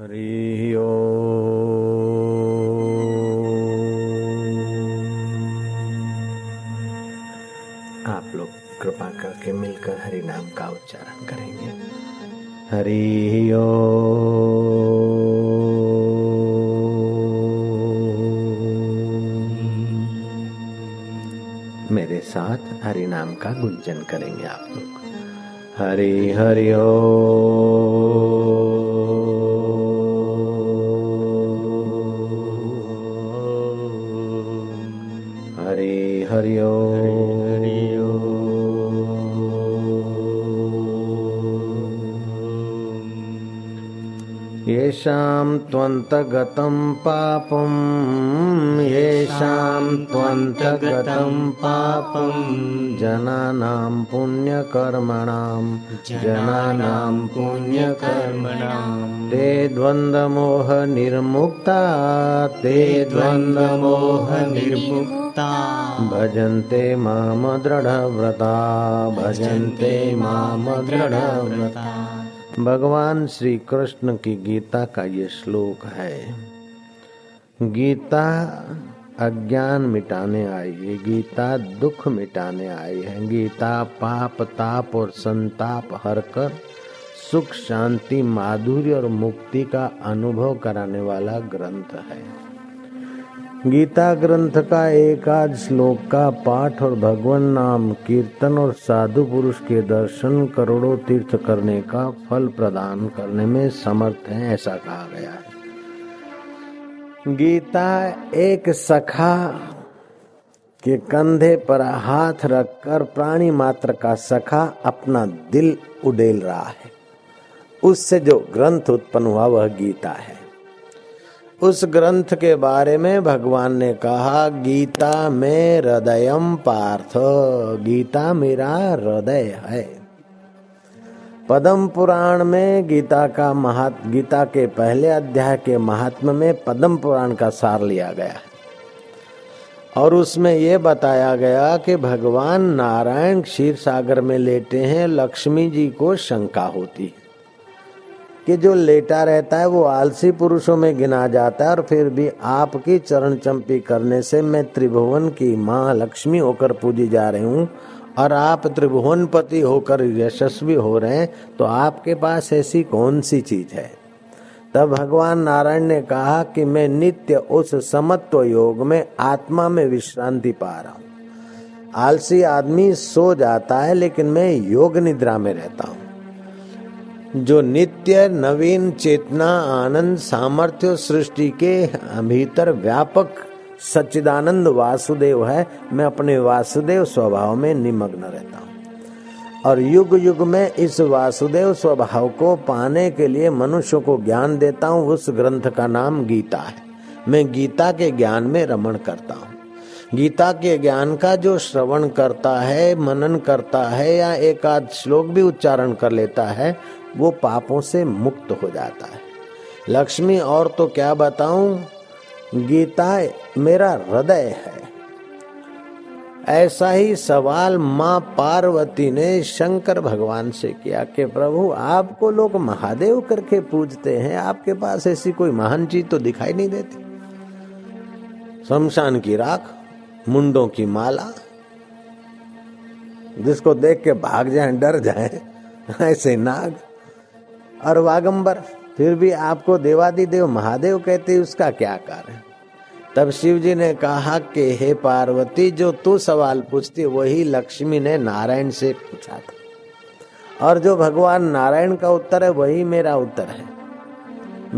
हरि ओम। आप लोग कृपा करके मिलकर हरि नाम का उच्चारण करेंगे। हरि ओम। मेरे साथ हरि नाम का गुंजन करेंगे आप लोग। हरि हरि ओम। हरि हरि ओम। हरि ओम। येषां त्वन्तगतं पापं त्वन्तगतं पापं जनानां पुण्यकर्मणां ते द्वन्द्वमोह निर्मुक्ता भजन्ते माम दृढव्रता। भगवान श्री कृष्ण की गीता का ये श्लोक है। गीता अज्ञान मिटाने आई है, गीता दुख मिटाने आई है, गीता पाप ताप और संताप हरकर सुख शांति माधुर्य और मुक्ति का अनुभव कराने वाला ग्रंथ है। गीता ग्रंथ का एकाद श्लोक का पाठ और भगवान नाम कीर्तन और साधु पुरुष के दर्शन करोड़ों तीर्थ करने का फल प्रदान करने में समर्थ है, ऐसा कहा गया है। गीता एक सखा के कंधे पर हाथ रखकर प्राणी मात्र का सखा अपना दिल उडेल रहा है, उससे जो ग्रंथ उत्पन्न हुआ वह गीता है। उस ग्रंथ के बारे में भगवान ने कहा, गीता में हृदयम पार्थ, गीता मेरा हृदय है। पद्म पुराण में गीता का महात्म, गीता के पहले अध्याय के महात्म में पद्म पुराण का सार लिया गया है और उसमें यह बताया गया कि भगवान नारायण क्षीर सागर में लेटे हैं। लक्ष्मी जी को शंका होती है कि जो लेटा रहता है वो आलसी पुरुषों में गिना जाता है और फिर भी आपकी चरण चंपी करने से मैं त्रिभुवन की माँ लक्ष्मी होकर पूजी जा रही हूँ और आप त्रिभुवनपति होकर यशस्वी हो रहे हैं, तो आपके पास ऐसी कौन सी चीज है। तब भगवान नारायण ने कहा कि मैं नित्य उस समत्व योग में आत्मा में विश्रांति पा रहा हूँ। आलसी आदमी सो जाता है लेकिन मैं योग निद्रा में रहता हूँ। जो नित्य नवीन चेतना आनंद सामर्थ्य सृष्टि के भीतर व्यापक सच्चिदानंद वासुदेव है, मैं अपने वासुदेव स्वभाव में निमग्न रहता हूँ और युग युग में इस वासुदेव स्वभाव को पाने के लिए मनुष्य को ज्ञान देता हूँ। उस ग्रंथ का नाम गीता है। मैं गीता के ज्ञान में रमण करता हूँ। गीता के ज्ञान का जो श्रवण करता है, मनन करता है या एक आध श्लोक भी उच्चारण कर लेता है, वो पापों से मुक्त हो जाता है। लक्ष्मी और तो क्या बताऊँ, गीता मेरा हृदय है। ऐसा ही सवाल माँ पार्वती ने शंकर भगवान से किया कि प्रभु आपको लोग महादेव करके पूजते हैं, आपके पास ऐसी कोई महान चीज तो दिखाई नहीं देती। शमशान की राख, मुंडों की माला, जिसको देख के भाग जाएं, डर जाएं, ऐसे नाग और वागंबर, फिर भी आपको देवादिदेव महादेव कहते, उसका क्या कारण। तब शिव जी ने कहा कि हे पार्वती, जो तू सवाल पूछती वही लक्ष्मी ने नारायण से पूछा था और जो भगवान नारायण का उत्तर है वही मेरा उत्तर है।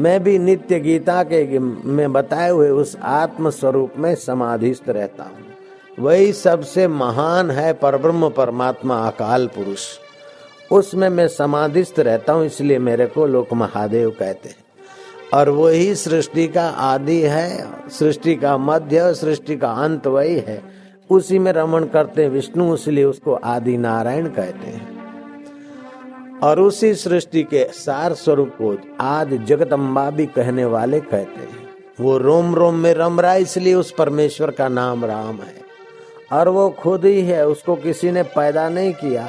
मैं भी नित्य गीता के में बताए हुए उस आत्म स्वरूप में समाधिस्थ रहता हूँ। वही सबसे महान है परब्रह्म परमात्मा अकाल पुरुष, उसमें मैं समाधिस्थ रहता हूँ, इसलिए मेरे को लोक महादेव कहते हैं। और वही सृष्टि का आदि है, सृष्टि का मध्य, सृष्टि का अंत वही है, उसी में रमण करते हैं विष्णु, इसलिए उसको आदि नारायण कहते हैं। और उसी सृष्टि के सार स्वरूप को आदि जगदम्बा भी कहने वाले कहते हैं। वो रोम रोम में रम रहा है, इसलिए उस परमेश्वर का नाम राम है और वो खुद ही है, उसको किसी ने पैदा नहीं किया,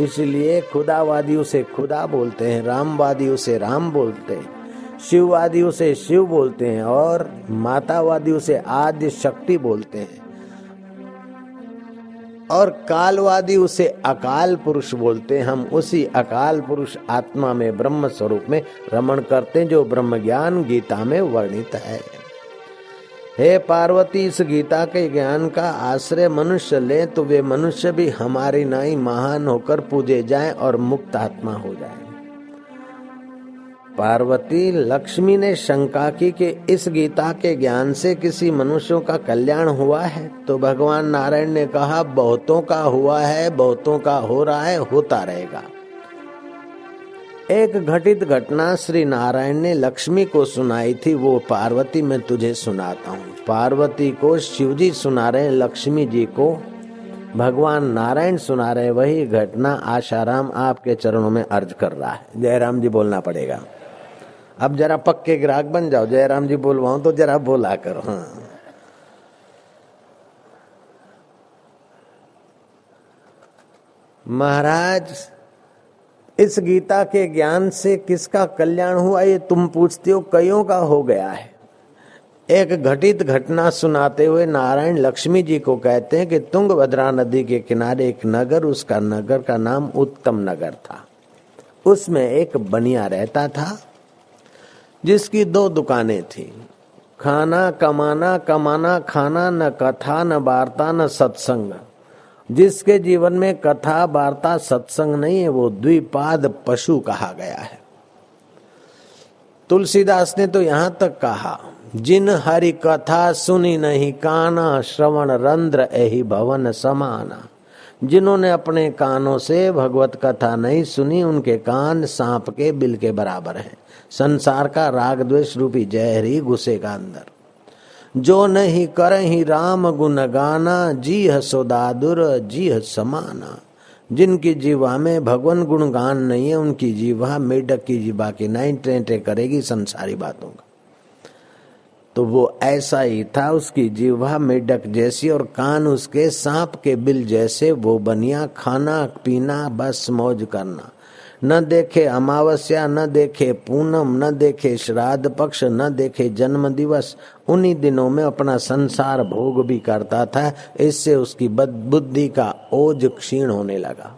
इसलिए खुदावादी उसे खुदा बोलते हैं, रामवादी उसे राम बोलते हैं। शिववादी उसे शिव बोलते हैं और मातावादी उसे आदि शक्ति बोलते हैं और कालवादी उसे अकाल पुरुष बोलते हैं। हम उसी अकाल पुरुष आत्मा में ब्रह्म स्वरूप में रमण करते हैं जो ब्रह्म ज्ञान गीता में वर्णित है। हे पार्वती, इस गीता के ज्ञान का आश्रय मनुष्य ले तो वे मनुष्य भी हमारी नाई महान होकर पूजे जाएं और मुक्त आत्मा हो जाएं। पार्वती, लक्ष्मी ने शंका की कि इस गीता के ज्ञान से किसी मनुष्यों का कल्याण हुआ है, तो भगवान नारायण ने कहा बहुतों का हुआ है, बहुतों का हो रहा है, होता रहेगा। एक घटित घटना श्री नारायण ने लक्ष्मी को सुनाई थी, वो पार्वती मैं तुझे सुनाता हूँ। पार्वती को शिवजी सुना रहे, लक्ष्मी जी को भगवान नारायण सुना रहे। वही घटना आशाराम आपके चरणों में अर्ज कर रहा है। जयराम जी बोलना पड़ेगा, अब जरा पक्के ग्राहक बन जाओ। जयराम जी बोलवाऊं तो जरा बोला करो। हाँ, महाराज, इस गीता के ज्ञान से किसका कल्याण हुआ ये तुम पूछते हो, कईयों का हो गया है। एक घटित घटना सुनाते हुए नारायण लक्ष्मी जी को कहते हैं कि तुंगभद्रा नदी के किनारे एक नगर, उसका नगर का नाम उत्तम नगर था। उसमें एक बनिया रहता था जिसकी 2 दुकानें थी। खाना कमाना, कमाना खाना, न कथा न वार्ता न सत्संग। जिसके जीवन में कथा वार्ता सत्संग नहीं है वो द्विपाद पशु कहा गया है। तुलसीदास ने तो यहाँ तक कहा, जिन हरि कथा सुनी नहीं काना, श्रवण रंध्र एहि भवन समाना। जिन्होंने अपने कानों से भगवत कथा नहीं सुनी उनके कान सांप के बिल के बराबर हैं। संसार का राग द्वेष रूपी जहर ही घुसेगा अंदर। जो नहीं करहि राम गुण गाना, जीह सोदादुर जीह समाना। जिनकी जीवा में भगवान गुण गान नहीं है उनकी जीवा मेढक की जीवा की नहीं टेंटे करेगी संसारी बातों का। तो वो ऐसा ही था, उसकी जीवा मेढक जैसी और कान उसके सांप के बिल जैसे। वो बनिया खाना पीना बस मौज करना, न देखे अमावस्या, न देखे पूनम, न देखे श्राद्ध पक्ष, न देखे जन्म दिवस। उन्हीं दिनों में अपना संसार भोग भी करता था। इससे उसकी बुद्धि का ओज क्षीण होने लगा।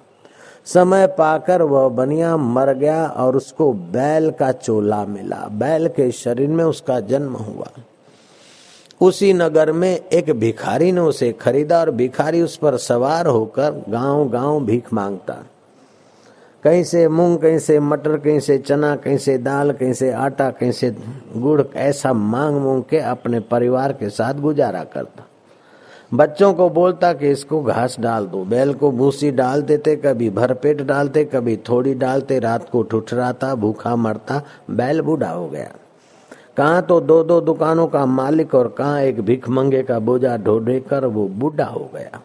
समय पाकर वह बनिया मर गया और उसको बैल का चोला मिला। बैल के शरीर में उसका जन्म हुआ। उसी नगर में एक भिखारी ने उसे खरीदा और भिखारी उस पर सवार होकर गांव-गांव भीख मांगता। कहीं से मूंग, कहीं से मटर, कहीं से चना, कहीं से दाल, कहीं से आटा, कहीं से गुड़, ऐसा मांग के अपने परिवार के साथ गुजारा करता। बच्चों को बोलता कि इसको घास डाल दो। बैल को भूसी डाल देते, कभी भरपेट डालते, कभी थोड़ी डालते। रात को ठुठराता, भूखा मरता। बैल बूढ़ा हो गया। कहाँ तो 2 दुकानों का मालिक और कहाँ एक भिखमंगे का बोझा ढोने कर वो बूढ़ा हो गया।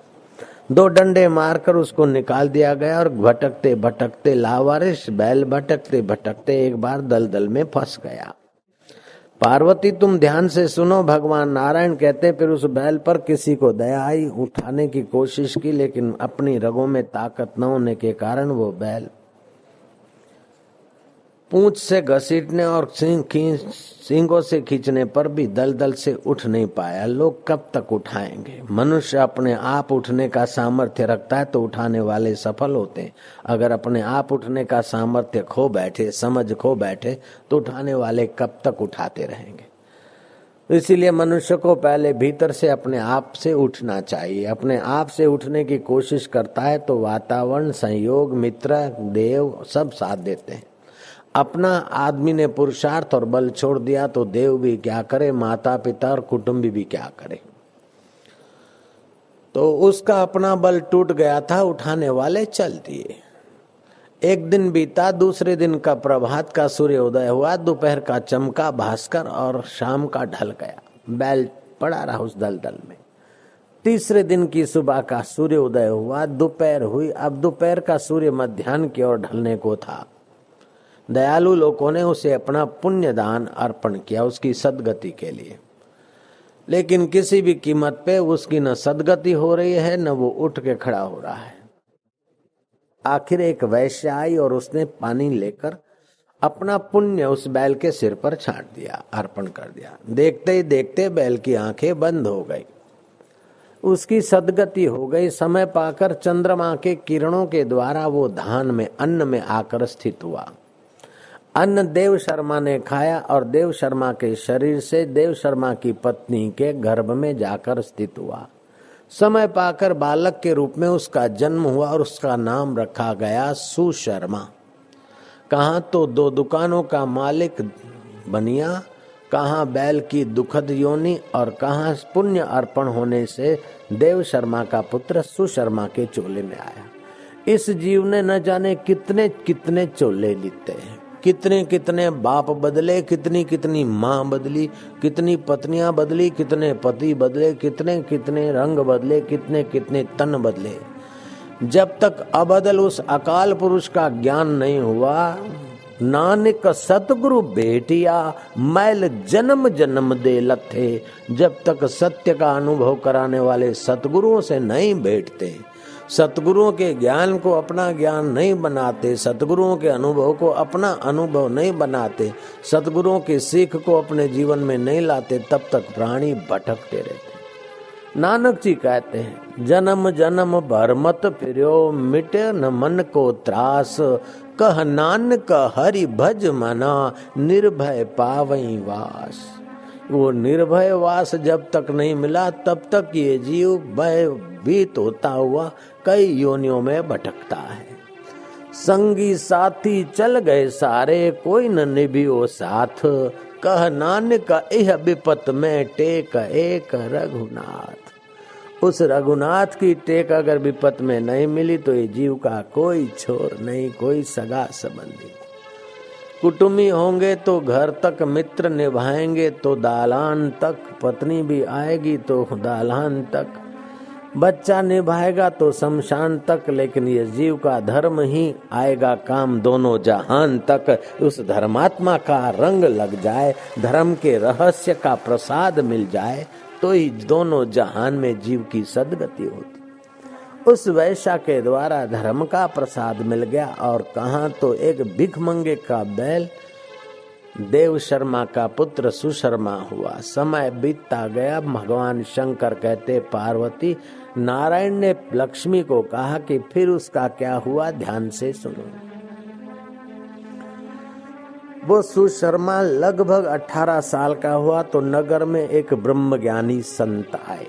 2 डंडे मारकर उसको निकाल दिया गया और भटकते भटकते लावारिश बैल भटकते भटकते एक बार दलदल में फंस गया। पार्वती, तुम ध्यान से सुनो। भगवान नारायण कहते, फिर उस बैल पर किसी को दया आई, उठाने की कोशिश की, लेकिन अपनी रगों में ताकत न होने के कारण वो बैल पूंछ से घसीटने और सींगों से खींचने पर भी दलदल से उठ नहीं पाया। लोग कब तक उठाएंगे? मनुष्य अपने आप उठने का सामर्थ्य रखता है तो उठाने वाले सफल होते हैं। अगर अपने आप उठने का सामर्थ्य खो बैठे, समझ खो बैठे, तो उठाने वाले कब तक उठाते रहेंगे? इसीलिए मनुष्य को पहले भीतर से अपने आप से उठना चाहिए। अपने आप से उठने की कोशिश करता है तो वातावरण, संयोग, मित्र, देव सब साथ देते हैं। अपना आदमी ने पुरुषार्थ और बल छोड़ दिया तो देव भी क्या करे, माता पिता और कुटुंबी भी क्या करे। तो उसका अपना बल टूट गया था, उठाने वाले चल दिए। एक दिन बीता, दूसरे दिन का प्रभात का सूर्योदय हुआ, दोपहर का चमका भास्कर और शाम का ढल गया। बैल पड़ा रहा उस दलदल में। तीसरे दिन की सुबह का सूर्योदय हुआ, दोपहर हुई। अब दोपहर का सूर्य मध्याह्न की ओर ढलने को था। दयालु लोगों ने उसे अपना पुण्य दान अर्पण किया उसकी सद्गति के लिए, लेकिन किसी भी कीमत पे उसकी न सद्गति हो रही है न वो उठ के खड़ा हो रहा है। आखिर एक वैश्य आई और उसने पानी लेकर अपना पुण्य उस बैल के सिर पर छांट दिया, अर्पण कर दिया। देखते ही देखते बैल की आंखें बंद हो गई, उसकी सदगति हो गई। समय पाकर चंद्रमा के किरणों के द्वारा वो धान में, अन्न में आकर स्थित हुआ। अन्न देव शर्मा ने खाया और देव शर्मा के शरीर से देव शर्मा की पत्नी के गर्भ में जाकर स्थित हुआ। समय पाकर बालक के रूप में उसका जन्म हुआ और उसका नाम रखा गया सुशर्मा। कहाँ तो दो दुकानों का मालिक बनिया, कहाँ बैल की दुखद योनि, और कहाँ पुण्य अर्पण होने से देव शर्मा का पुत्र सुशर्मा के चोले में आया। इस जीव ने न जाने कितने कितने चोले लेते हैं, कितने कितने बाप बदले, कितनी कितनी माँ बदली, कितनी पत्नियां बदली, कितने पति बदले, कितने कितने रंग बदले, कितने कितने तन बदले। जब तक अबदल उस अकाल पुरुष का ज्ञान नहीं हुआ, नानक सतगुरु बेटिया मैल जन्म जन्म दे लथे। जब तक सत्य का अनुभव कराने वाले सतगुरुओं से नहीं बैठते, सतगुरुओं के ज्ञान को अपना ज्ञान नहीं बनाते, सतगुरुओं के अनुभव को अपना अनुभव नहीं बनाते, सतगुरुओं की सीख को अपने जीवन में नहीं लाते, तब तक प्राणी भटकते रहते। नानक जी कहते हैं, जन्म जन्म भर मत फिरो मिटे न मन को त्रास, कह नानक हरि भज मना निर्भय पावई वास। वो निर्भय वास जब तक नहीं मिला, तब तक ये जीव भयभीत होता हुआ कई योनियों में भटकता है। संगी साथी चल गए सारे कोई न निभियो साथ, कह नानक इह विपत में टेक एक रघुनाथ। उस रघुनाथ की टेक अगर विपत में नहीं मिली तो ये जीव का कोई छोर नहीं, कोई सगा संबंधी। कुटुम्बी होंगे तो घर तक, मित्र निभाएंगे तो दालान तक, पत्नी भी आएगी तो दालान तक, बच्चा निभाएगा तो शमशान तक, लेकिन ये जीव का धर्म ही आएगा काम दोनों जहान तक। उस धर्मात्मा का रंग लग जाए, धर्म के रहस्य का प्रसाद मिल जाए, तो ही दोनों जहान में जीव की सदगति होती। उस वैश्या के द्वारा धर्म का प्रसाद मिल गया, और कहाँ तो एक भिखमंगे का बैल देव शर्मा का पुत्र सुशर्मा हुआ। समय बीतता गया। भगवान शंकर कहते, पार्वती, नारायण ने लक्ष्मी को कहा कि फिर उसका क्या हुआ, ध्यान से सुनो। वो सुशर्मा लगभग 18 साल का हुआ तो नगर में एक ब्रह्मज्ञानी संत आए।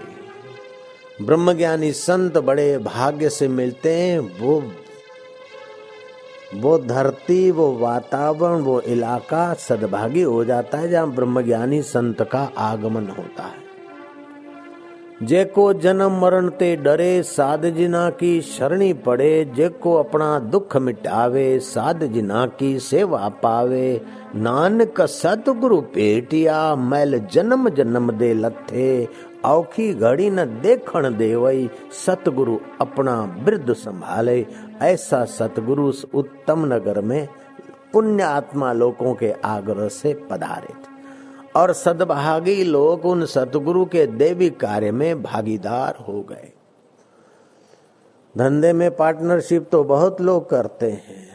ब्रह्मज्ञानी संत बड़े भाग्य से मिलते हैं। वो धरती, वो वातावरण, वो इलाका सद्भागी हो जाता है जहाँ ब्रह्मज्ञानी संत का आगमन होता है। जेको जन्म मरण ते डरे साध जिना की शरणी पड़े, जेको अपना दुख मिटावे साध जिना की सेवा पावे, नानक सतगुरु पेटिया मैल जन्म जन्म दे लथे, औखी घड़ी न देखण देवई सतगुरु अपना वृद्ध संभाले। ऐसा सतगुरु उत्तम नगर में पुण्य आत्मा लोगों के आग्रह से पधारे थे, और सद्भागी लोग उन सतगुरु के देवी कार्य में भागीदार हो गए। धंधे में पार्टनरशिप तो बहुत लोग करते हैं,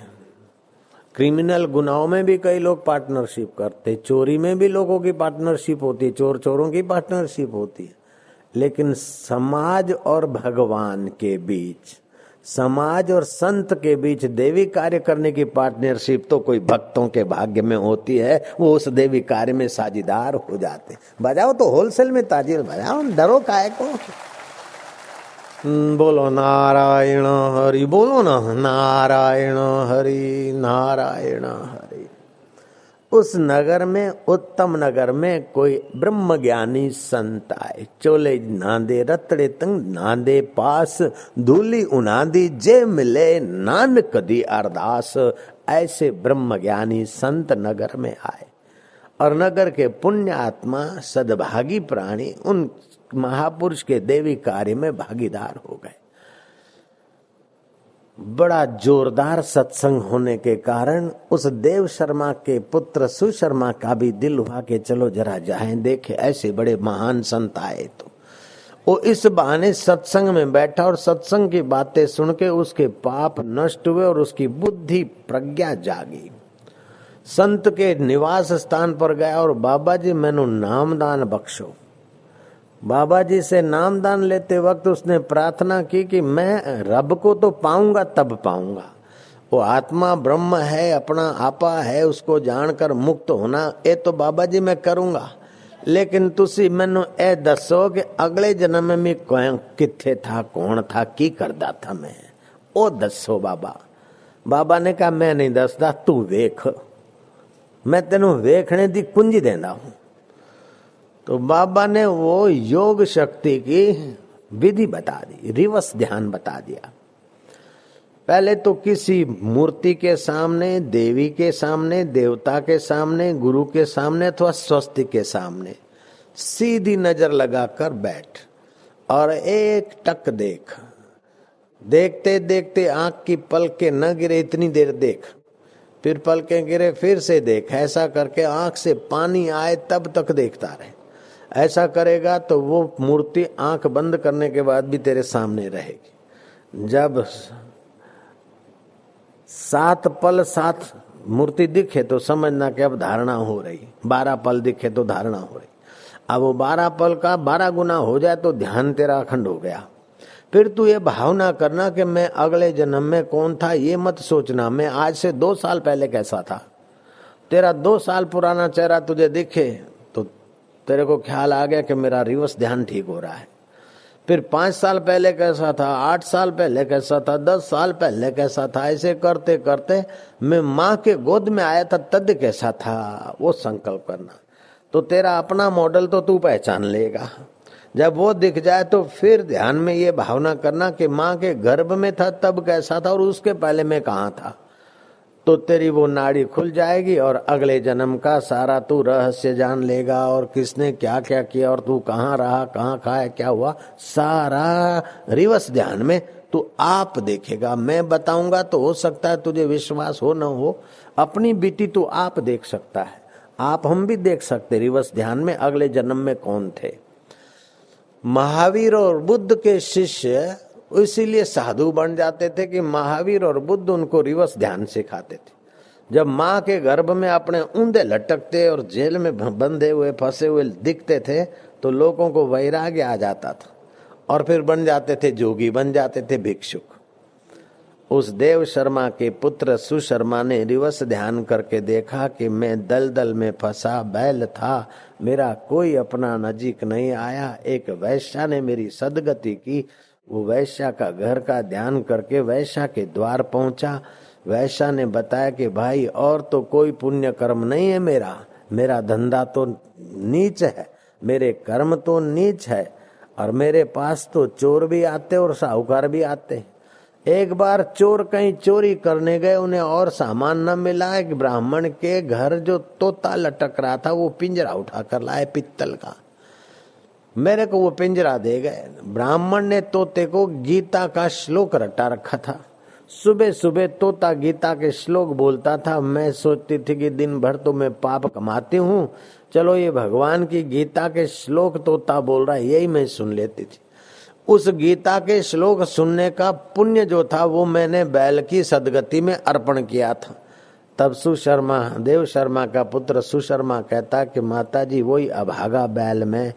क्रिमिनल गुनाहों में भी कई लोग पार्टनरशिप करते, चोरी में भी लोगों की पार्टनरशिप होती है, चोर चोरों की पार्टनरशिप होती है। लेकिन समाज और भगवान के बीच, समाज और संत के बीच देवी कार्य करने की पार्टनरशिप तो कोई भक्तों के भाग्य में होती है, वो उस देवी कार्य में साझेदार हो जाते। बजाओ तो होलसेल में ताजीर, बजाओ, डरो काहे को। बोलो नारायण हरि, बोलो ना नारायण हरि, नारायण हरि। उस नगर में, उत्तम नगर में कोई ब्रह्मज्ञानी संत आए। चोले नांदे रतड़े तंग नांदे पास, धूली उनादी जे मिले नानक दी अरदास। ऐसे ब्रह्मज्ञानी संत नगर में आए, और नगर के पुण्य आत्मा सद्भागी प्राणी उन महापुरुष के देवी कार्य में भागीदार हो गए। बड़ा जोरदार सत्संग होने के कारण उस देव शर्मा के पुत्र सुशर्मा का भी दिल हुआ कि चलो जरा जाएं देखें, ऐसे बड़े महान संत आए। तो वो इस बहाने सत्संग में बैठा, और सत्संग की बातें सुन के उसके पाप नष्ट हुए और उसकी बुद्धि प्रज्ञा जागी। संत के निवास स्थान पर गया और बाबा जी मैंने नामदान बख्शो। बाबा जी से नामदान लेते वक्त उसने प्रार्थना की कि मैं रब को तो पाऊंगा तब पाऊंगा, वो आत्मा ब्रह्म है, अपना आपा है, उसको जानकर मुक्त होना ये तो बाबा जी मैं करूंगा, लेकिन तुसी मैंनो ए दसो कि अगले जन्म में किथे था, कौन था, की करदा था मैं, ओ दसो बाबा। बाबा ने कहा मैं नहीं दसदा, तू वेख, मैं तेनू वेखने दी कुंजी देंदा हूं। तो बाबा ने वो योग शक्ति की विधि बता दी, रिवर्स ध्यान बता दिया। पहले तो किसी मूर्ति के सामने, देवी के सामने, देवता के सामने, गुरु के सामने अथवा स्वस्तिक के सामने सीधी नजर लगाकर बैठ और एक टक देख, देखते देखते आंख की पलकें न गिरे इतनी देर देख, फिर पलकें गिरे फिर से देख, ऐसा करके आंख से पानी आए तब तक देखता रहे। ऐसा करेगा तो वो मूर्ति आंख बंद करने के बाद भी तेरे सामने रहेगी। जब 7 पल 7 मूर्ति दिखे तो समझना कि अब धारणा हो रही, 12 पल दिखे तो धारणा हो रही। अब वो 12 पल का 12 गुना हो जाए तो ध्यान तेरा अखंड हो गया। फिर तू ये भावना करना कि मैं अगले जन्म में कौन था ये मत सोचना, मैं आज से 2 साल पहले कैसा था। तेरा 2 साल पुराना चेहरा तुझे दिखे तो तेरे को ख्याल आ गया कि मेरा रिवर्स ध्यान ठीक हो रहा है। फिर 5 साल पहले कैसा था, 8 साल पहले कैसा था, 10 साल पहले कैसा था, ऐसे करते करते मैं माँ के गोद में आया था तब कैसा था, वो संकल्प करना। तो तेरा अपना मॉडल तो तू पहचान लेगा। जब वो दिख जाए तो फिर ध्यान में ये भावना करना कि माँ के गर्भ में था तब कैसा था और उसके पहले मैं कहाँ था, तो तेरी वो नाड़ी खुल जाएगी और अगले जन्म का सारा तू रहस्य जान लेगा और किसने क्या क्या किया और तू कहाँ रहा, कहाँ खाया, क्या हुआ, सारा रिवर्स ध्यान में तू आप देखेगा। मैं बताऊंगा तो हो सकता है तुझे विश्वास हो न हो, अपनी बेटी तू आप देख सकता है, आप हम भी देख सकते रिवर्स ध्यान में अगले जन्म में कौन थे। महावीर और बुद्ध के शिष्य इसीलिए साधु बन जाते थे कि महावीर और बुद्ध उनको रिवर्स ध्यान सिखाते थे। जब माँ के गर्भ में अपने ऊंधे लटकते और जेल में बंधे हुए फंसे हुए दिखते थे तो लोगों को वैराग्य आ जाता था और फिर बन जाते थे जोगी, बन जाते थे भिक्षुक। उस देव शर्मा के पुत्र सुशर्मा ने रिवर्स ध्यान करके देखा कि मैं दलदल में फंसा बैल था, मेरा कोई अपना नजीक नहीं आया। एक वैश्या ने मेरी सदगति की, वो वैश्या का घर का ध्यान करके वैश्या के द्वार पहुंचा। वैश्या ने बताया कि भाई और तो कोई पुण्य कर्म नहीं है मेरा, मेरा धंधा तो नीच है, मेरे कर्म तो नीच है और मेरे पास तो चोर भी आते और साहूकार भी आते। एक बार चोर कहीं चोरी करने गए, उन्हें और सामान न मिला, एक ब्राह्मण के घर जो तोता लटक रहा था वो पिंजरा उठा कर लाए पित्तल का, मेरे को वो पिंजरा दे गए। ब्राह्मण ने तोते को गीता का श्लोक रटा रखा था, सुबह सुबह तोता गीता के श्लोक बोलता था। मैं सोचती थी कि दिन भर तो मैं पाप कमाती हूँ, चलो ये भगवान की गीता के श्लोक तोता बोल रहा है, यही मैं सुन लेती थी। उस गीता के श्लोक सुनने का पुण्य जो था वो मैंने बैल की सदगति में अर्पण किया था। तब सुशर्मा, देव शर्मा का पुत्र सुशर्मा कहता कि माता जी वही अभागा बैल में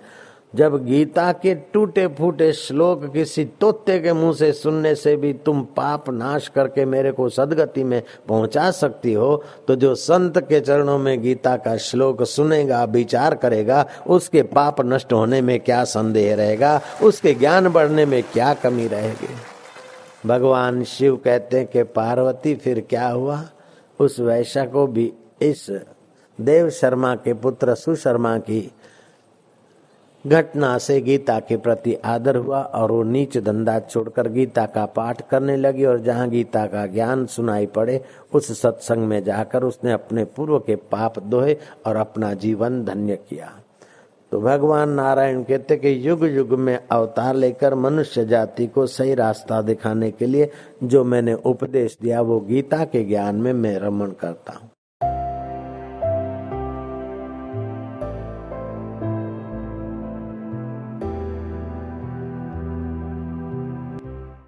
जब गीता के टूटे फूटे श्लोक किसी तोते के मुंह से सुनने से भी तुम पाप नाश करके मेरे को सदगति में पहुंचा सकती हो, तो जो संत के चरणों में गीता का श्लोक सुनेगा, विचार करेगा, उसके पाप नष्ट होने में क्या संदेह रहेगा, उसके ज्ञान बढ़ने में क्या कमी रहेगी। भगवान शिव कहते हैं कि पार्वती फिर क्या हुआ, उस वैश्या को भी इस देव शर्मा के पुत्र सुशर्मा की घटना से गीता के प्रति आदर हुआ और वो नीच धंधा छोड़कर गीता का पाठ करने लगी और जहाँ गीता का ज्ञान सुनाई पड़े उस सत्संग में जाकर उसने अपने पूर्व के पाप धोए और अपना जीवन धन्य किया। तो भगवान नारायण कहते कि युग युग में अवतार लेकर मनुष्य जाति को सही रास्ता दिखाने के लिए जो मैंने उपदेश दिया वो गीता के ज्ञान में मैं रमण करता हूँ।